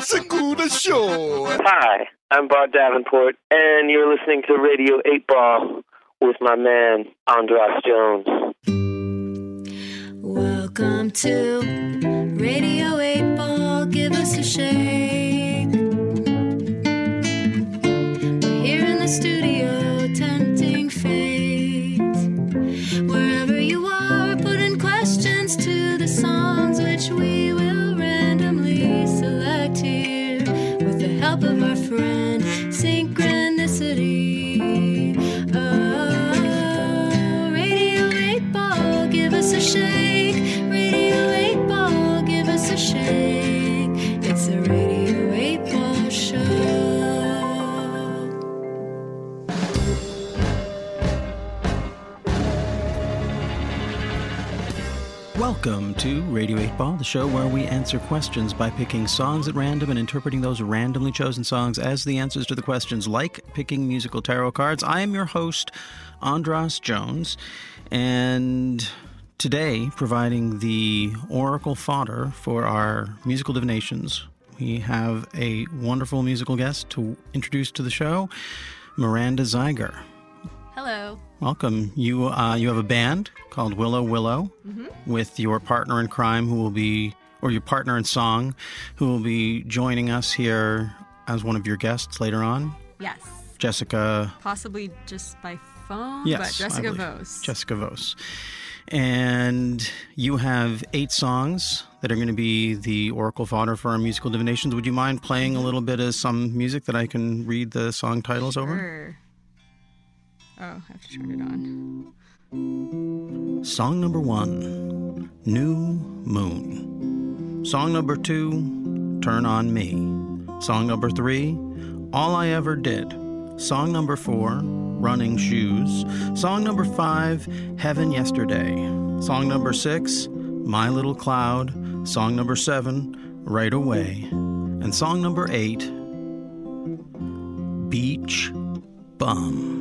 It's a good show. Hi, I'm Bart Davenport, and you're listening to Radio 8 Ball with my man, Andras Jones. Welcome to Radio 8 Ball. Give us a shake. We're here in the studio, tempting fate. Wherever you are, put in questions to the songs which we will randomly select here with the help of our friend Synchronicity. Oh, Radio 8 Ball, give us a shake. Radio 8 Ball, give us a shake. Welcome to Radio 8 Ball, the show where we answer questions by picking songs at random and interpreting those randomly chosen songs as the answers to the questions, like picking musical tarot cards. I am your host, Andras Jones, and today, providing the oracle fodder for our musical divinations, we have a wonderful musical guest to introduce to the show, Miranda Zeiger. Hello. Welcome. You have a band called Willow Willow, mm-hmm, with your partner in crime your partner in song, who will be joining us here as one of your guests later on. Yes. Jessica. Possibly just by phone, yes, but Jessica Vos. Jessica Vos. And you have 8 songs that are going to be the oracle fodder for our musical divinations. Would you mind playing a little bit of some music that I can read the song titles over? Sure. Oh, I have to turn it on. Song number 1, New Moon. Song number 2, Turn on Me. Song number 3, All I Ever Did. Song number 4, Running Shoes. Song number 5, Heaven Yesterday. Song number 6, My Little Cloud. Song number 7, Right Away. And song number 8, Beach Bum.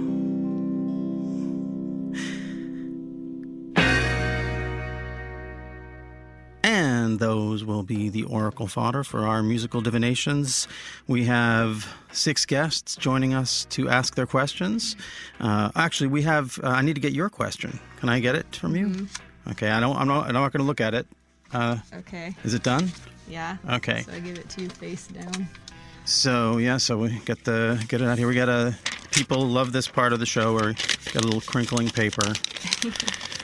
And those will be the oracle fodder for our musical divinations. We have 6 guests joining us to ask their questions. Actually, we have. I need to get your question. Can I get it from you? Mm-hmm. Okay. I'm not going to look at it. Okay. Is it done? Yeah. Okay. So I give it to you face down. So we get it out here. People love this part of the show where we get a little crinkling paper,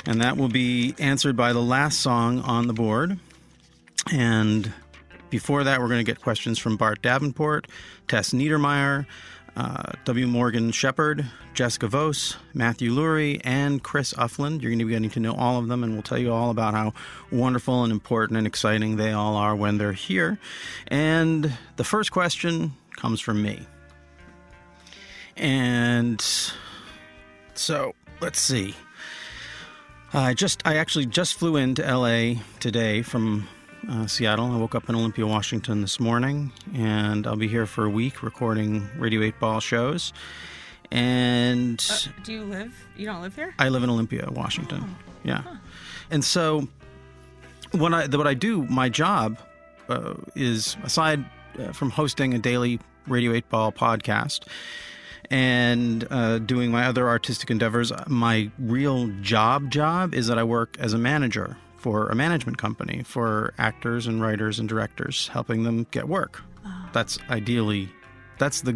and that will be answered by the last song on the board. And before that, we're going to get questions from Bart Davenport, Tess Niedermeyer, W. Morgan Shepherd, Jessica Vos, Matthew Lurie, and Chris Uffland. You're going to be getting to know all of them, and we'll tell you all about how wonderful and important and exciting they all are when they're here. And the first question comes from me. And so, let's see. I actually just flew into L.A. today from Seattle. I woke up in Olympia, Washington this morning, and I'll be here for a week recording Radio 8 Ball shows. And you don't live here? I live in Olympia, Washington. Oh. Yeah. Huh. And so what I do, my job is, aside from hosting a daily Radio 8 Ball podcast and doing my other artistic endeavors, my real job is that I work as a manager for a management company for actors and writers and directors, helping them get work. Oh. That's the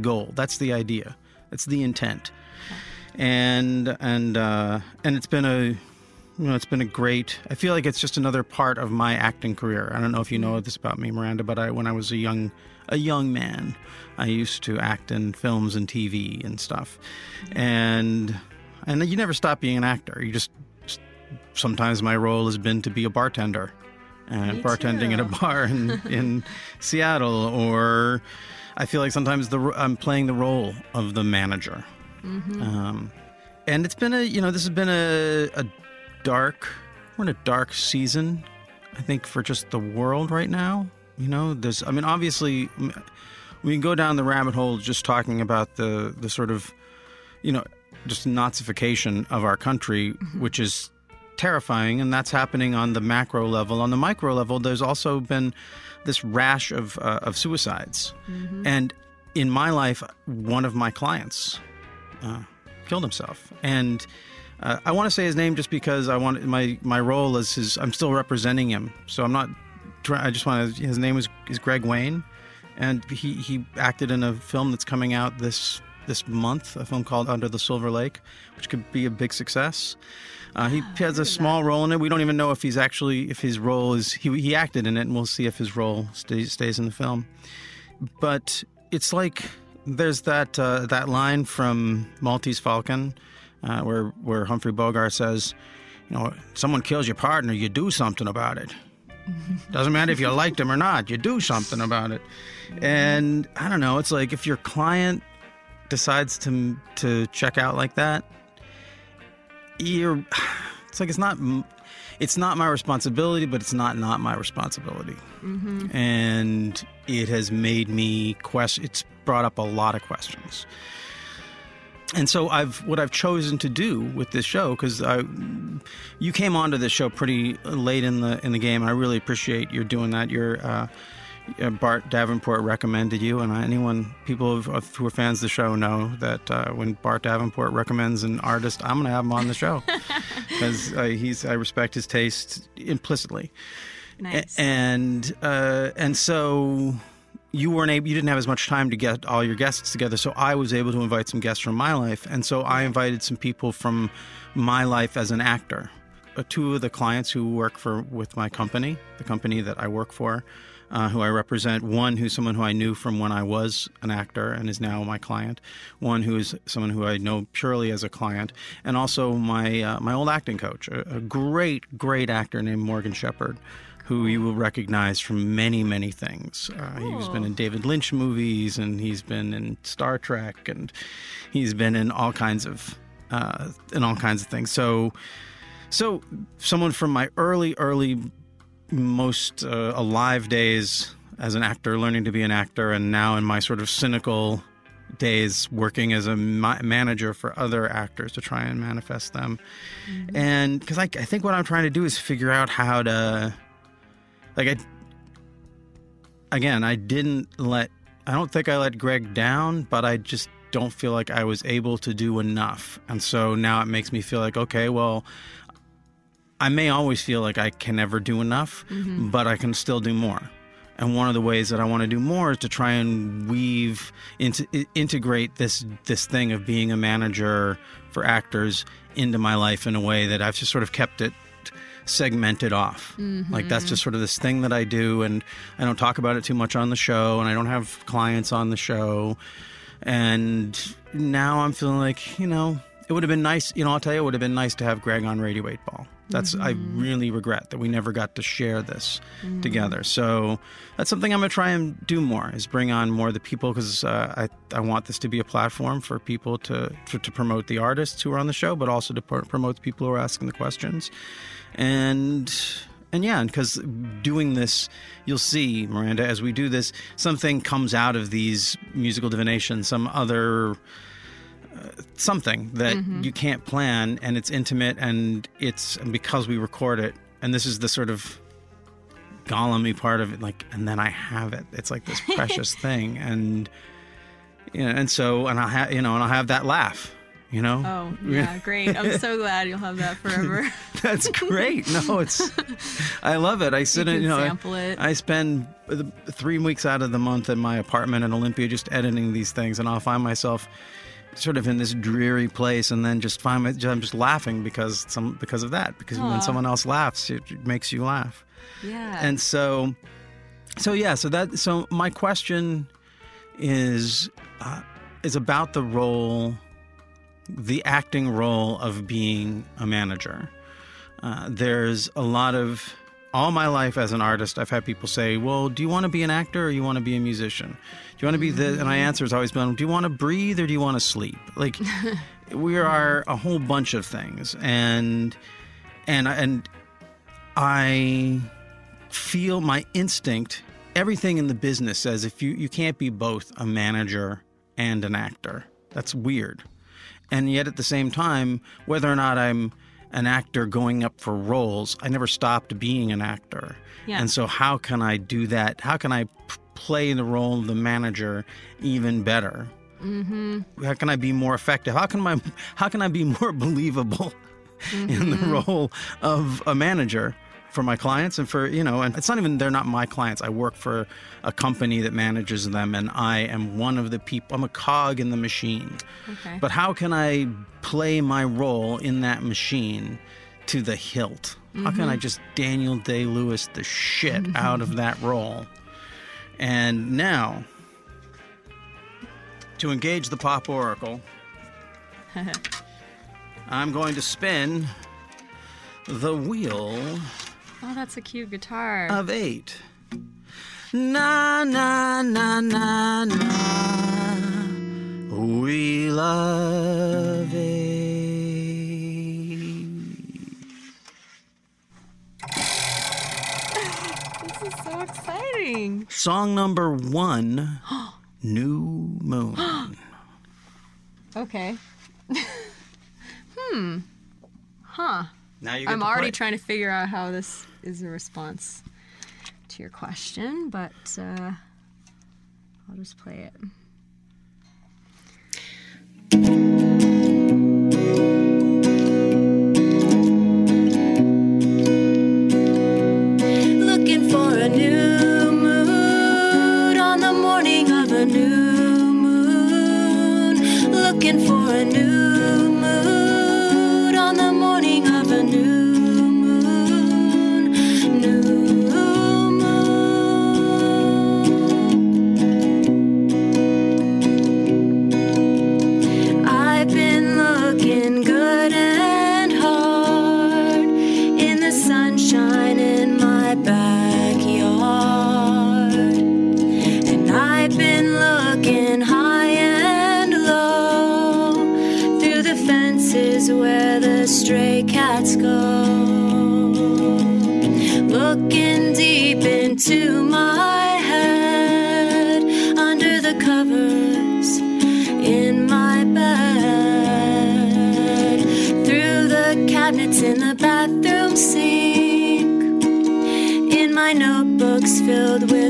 goal. That's the idea. That's the intent. Oh. And it's been great. I feel like it's just another part of my acting career. I don't know if you know this about me, Miranda, but when I was a young man, I used to act in films and TV and stuff. And you never stop being an actor. You just sometimes my role has been to be a bartender, bartending at a bar in Seattle, or I feel like sometimes I'm playing the role of the manager. Mm-hmm. And it's been a dark season, I think, for just the world right now. You know, obviously, we can go down the rabbit hole just talking about the sort of, just Nazification of our country, mm-hmm, which is terrifying, and that's happening on the macro level. On the micro level, there's also been this rash of suicides. Mm-hmm. And in my life, one of my clients killed himself. And I want to say his name just because I want my role is his. I'm still representing him, so I'm not. I just want to. His name is Greg Wayne, and he acted in a film that's coming out this month. A film called Under the Silver Lake, which could be a big success. He has a small role in it. We don't even know if he's actually if his role is he acted in it, and we'll see if his role stays in the film. But it's like there's that line from Maltese Falcon. Where Humphrey Bogart says, you know, if someone kills your partner, you do something about it. Doesn't matter if you liked him or not, you do something about it. And I don't know, it's like if your client decides to check out like that, it's not my responsibility, but it's not my responsibility. Mm-hmm. And it has made me it's brought up a lot of questions. And so what I've chosen to do with this show, because you came onto this show pretty late in the game. I really appreciate you doing that. Your Bart Davenport recommended you, and people who are fans of the show know that when Bart Davenport recommends an artist, I'm going to have him on the show because I respect his taste implicitly. Nice. And so. You didn't have as much time to get all your guests together, so I was able to invite some guests from my life. And so I invited some people from my life as an actor. Two of the clients who work with my company, the company that I work for, who I represent, one who's someone who I knew from when I was an actor and is now my client, one who is someone who I know purely as a client, and also my old acting coach, a great, great actor named Morgan Shepherd, who you will recognize from many, many things. He's been in David Lynch movies, and he's been in Star Trek, and he's been in all kinds of things. So someone from my early, most alive days as an actor, learning to be an actor, and now in my sort of cynical days working as a manager for other actors to try and manifest them. Mm-hmm. And because I think what I'm trying to do is figure out how to... I don't think I let Greg down, but I just don't feel like I was able to do enough. And so now it makes me feel like, okay, well, I may always feel like I can never do enough, mm-hmm. but I can still do more. And one of the ways that I want to do more is to try and integrate this thing of being a manager for actors into my life in a way that I've just sort of kept it segmented off. Mm-hmm. Like that's just sort of this thing that I do, and I don't talk about it too much on the show, and I don't have clients on the show. And now I'm feeling like, you know, it would have been nice, you know, I'll tell you, it would have been nice to have Greg on Radio 8 Ball. That's mm-hmm. I really regret that we never got to share this mm-hmm. together. So that's something I'm going to try and do more, is bring on more of the people, because I want this to be a platform for people to promote the artists who are on the show, but also to promote the people who are asking the questions. And yeah, because doing this, you'll see, Miranda, as we do this, something comes out of these musical divinations, some other something that mm-hmm. you can't plan, and it's intimate, and because we record it, and this is the sort of Gollum-y part of it, like, and then I have it. It's like this precious thing, and you know, and so, and I'll have that laugh. You know? Oh, yeah, great. I'm so glad you'll have that forever. That's great. No, I love it. I sit in, you know, sample it. I spend 3 weeks out of the month in my apartment in Olympia just editing these things, and I'll find myself sort of in this dreary place, and then just I'm just laughing because of that. Because when someone else laughs, it makes you laugh. Yeah. And so my question is about the acting role of being a manager. There's a lot of... All my life as an artist, I've had people say, well, do you want to be an actor or you want to be a musician? Do you want to be this? And my answer has always been, do you want to breathe or do you want to sleep? Like, we are a whole bunch of things. And I feel my instinct, everything in the business says if you can't be both a manager and an actor. That's weird. And yet at the same time, whether or not I'm an actor going up for roles. I never stopped being an actor. Yeah. And so how can I do that? How can I play the role of the manager even better? Mm-hmm. How can I be more effective? How can I be more believable mm-hmm. in the role of a manager for my clients? And for, you know, and it's not even, they're not my clients. I work for a company that manages them, and I am one of the people. I'm a cog in the machine. Okay. But how can I play my role in that machine to the hilt? Mm-hmm. How can I just Daniel Day Lewis the shit mm-hmm. out of that role? And now, to engage the Pop Oracle, I'm going to spin the wheel. Oh, that's a cute guitar. Of 8. Na, na, na, na, na. We love 8. This is so exciting. Song number 1. New Moon. Okay. Huh. Now you get I'm already trying to figure out how this is a response to your question, but I'll just play it.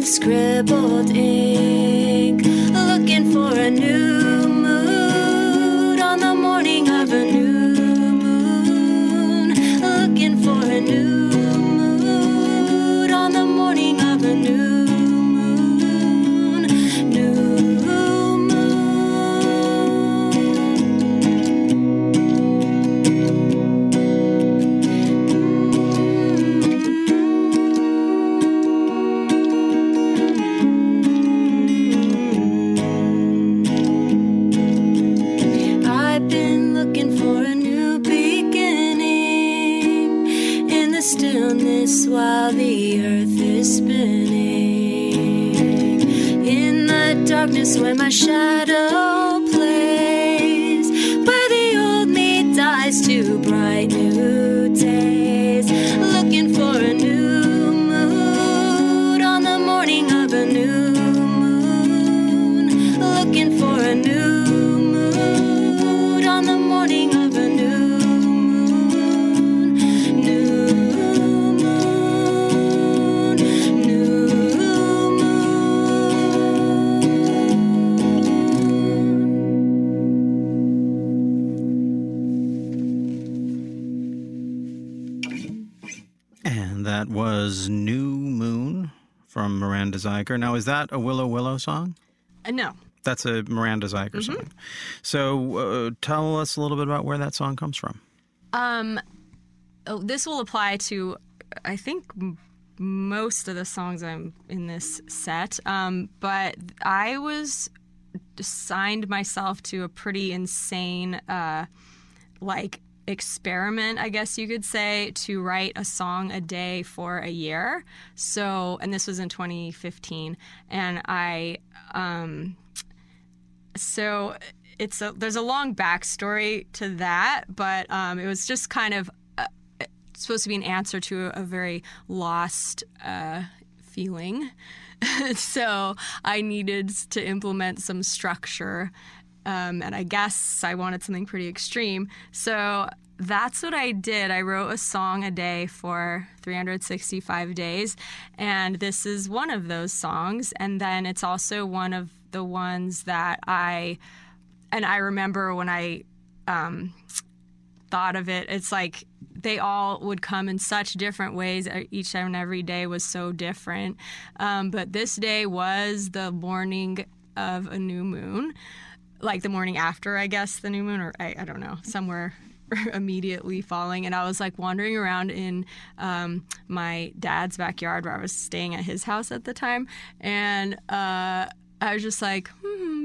Scribbled ink, looking for a new mood on the morning of a new moon, looking for a new mood on the morning of a new while the earth is spinning. In the darkness where my shadow plays, where the old me dies to bright new days. Looking for a new mood on the morning of a new moon. Looking for a new mood on the morning of a new moon. That was New Moon from Miranda Zeiger. Now, is that a Willow Willow song? No. That's a Miranda Zeiger mm-hmm. song. So tell us a little bit about where that song comes from. This will apply to, I think, most of the songs I'm in this set. But I was signed myself to a pretty insane, experiment, I guess you could say, to write a song a day for a year. So, and this was in 2015, and I so it's a, there's a long backstory to that, but it was just kind of supposed to be an answer to a very lost feeling. So I needed to implement some structure. And I guess I wanted something pretty extreme. So that's what I did. I wrote a song a day for 365 days, and this is one of those songs. And then it's also one of the ones that I remember when I thought of it, it's like they all would come in such different ways. Each and every day was so different. But this day was the morning of a new moon, like the morning after, I guess, the new moon, or I don't know, somewhere immediately falling. And I was like wandering around in my dad's backyard where I was staying at his house at the time. And I was just like,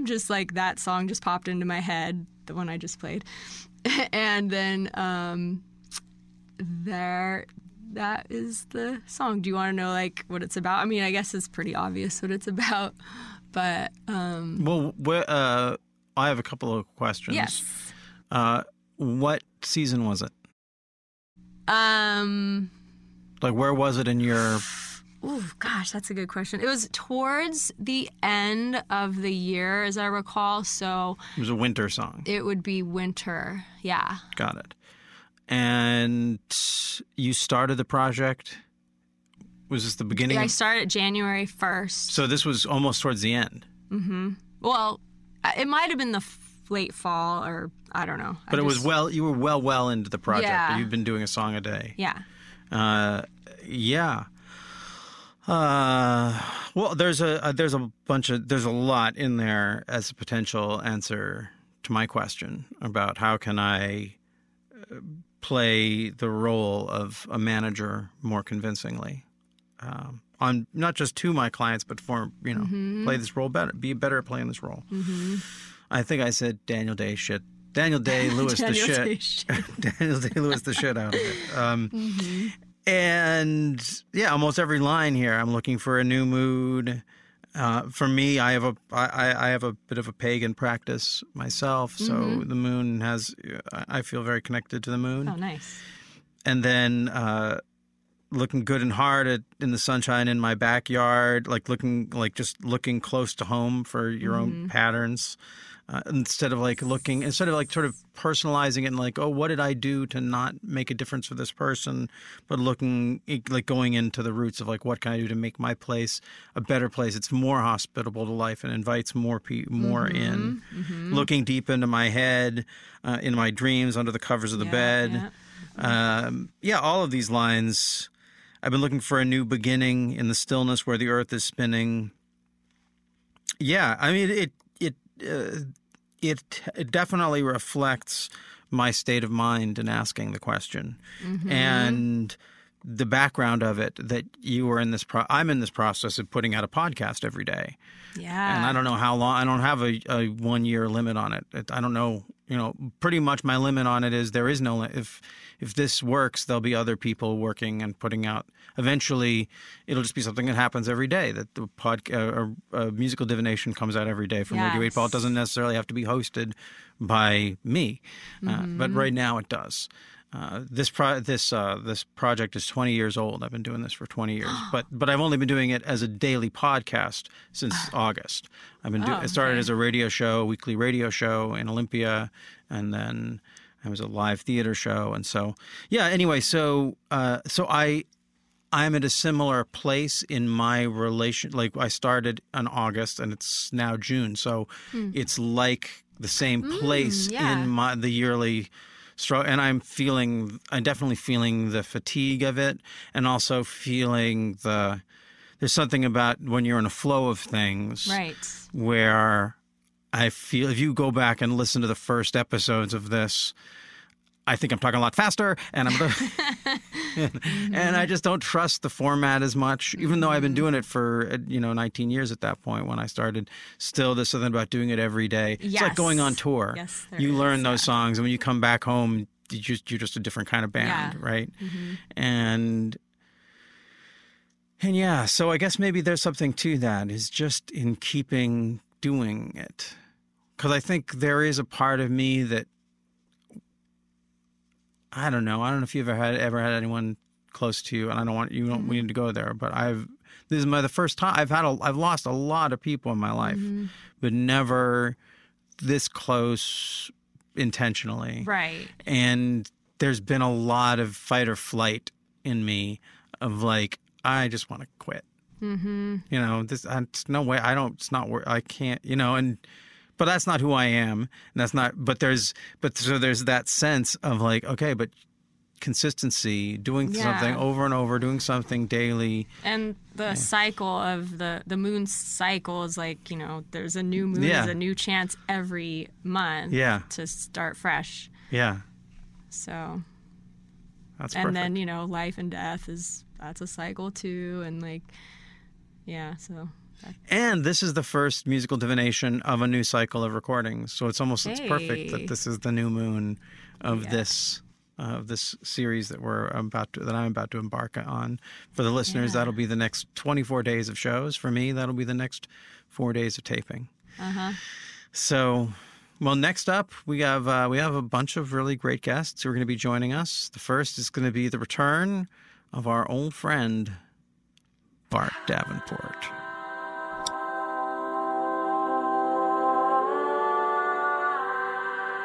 just like that song just popped into my head, the one I just played. And then that is the song. Do you want to know like what it's about? I mean, I guess it's pretty obvious what it's about, but well, I have a couple of questions. Yes. What season was it? Like where was it in your? Oh, gosh, that's a good question. It was towards the end of the year, as I recall, so... It was a winter song. It would be winter, yeah. Got it. And you started the project? Was this the beginning? Yeah, I started January 1st. So this was almost towards the end? Mm-hmm. Well, it might have been the late fall, or I don't know. But you were well into the project. Yeah. You'd been doing a song a day. Yeah. Yeah. Well, there's a lot in there as a potential answer to my question about how can I play the role of a manager more convincingly, on not just to my clients, but for, you know, mm-hmm. play this role better, be better at playing this role. Mm-hmm. I think I said Daniel Day Lewis the shit. Daniel Day Lewis the shit out of it. Mm-hmm. And, yeah, almost every line here, I'm looking for a new mood. For me, I have a bit of a pagan practice myself, so mm-hmm. the moon I feel very connected to the moon. Oh, nice. And then looking good and hard in the sunshine in my backyard, looking close to home for your mm-hmm. own patterns. Instead of sort of personalizing it and like, oh, what did I do to not make a difference for this person? But going into the roots of like, what can I do to make my place a better place? It's more hospitable to life and invites more mm-hmm. in. Mm-hmm. Looking deep into my head, in my dreams, under the covers of the bed. Yeah. All of these lines. I've been looking for a new beginning in the stillness where the earth is spinning. Yeah, I mean, it definitely reflects my state of mind in asking the question, mm-hmm. and the background of it that you were in this. I'm in this process of putting out a podcast every day. Yeah, and I don't know how long. I don't have a 1 year limit on it. I don't know. You know, pretty much my limit on it is there is no. If this works, there'll be other people working and putting out. Eventually, it'll just be something that happens every day. That the musical divination comes out every day from Radio 8 Ball. It doesn't necessarily have to be hosted by me, mm-hmm. but right now it does. This project is 20 years old. I've been doing this for 20 years, but I've only been doing it as a daily podcast since August. It started as a radio show, weekly radio show in Olympia, and then it was a live theater show. And so, yeah. Anyway, so I'm at a similar place in my relation. Like I started in August, and it's now June, so it's like the same place in the yearly. And I'm definitely feeling the fatigue of it, and also feeling there's something about when you're in a flow of things, right? Where I feel if you go back and listen to the first episodes of this, I think I'm talking a lot faster, and and I just don't trust the format as much, even though I've been doing it for 19 years at that point when I started. Still, there's something about doing it every day. Yes. It's like going on tour. Yes, you learn those songs, and when you come back home, you're just a different kind of band, right? Mm-hmm. And yeah, so I guess maybe there's something to that. Is just in keeping doing it, because I think there is a part of me that. I don't know. I don't know if you've ever had anyone close to you, and I don't want you. Don't need to go there, but this is the first time I've lost a lot of people in my life, but never this close intentionally. Right. And there's been a lot of fight or flight in me of like, I just want to quit. Mm-hmm. You know, it's no way. I can't, you know, but that's not who I am. And that's not, so there's that sense of like, okay, but consistency, doing something over and over, doing something daily. And the cycle of the moon cycle is like, you know, there's a new moon, there's a new chance every month to start fresh. Yeah. So. That's perfect. And then, you know, life and death that's a cycle too. And like, yeah, so. And this is the first musical divination of a new cycle of recordings. So it's almost, it's perfect that this is the new moon of this series that I'm about to embark on. For the listeners, that'll be the next 24 days of shows. For me, that'll be the next 4 days of taping. Uh-huh. So, well, next up, we have a bunch of really great guests who are going to be joining us. The first is going to be the return of our old friend, Bart Davenport.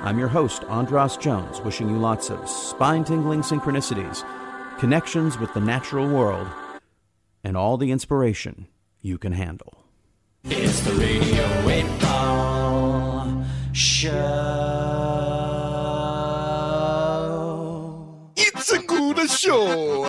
I'm your host, Andras Jones, wishing you lots of spine-tingling synchronicities, connections with the natural world, and all the inspiration you can handle. It's the Radio 8 Ball Show. It's a good show.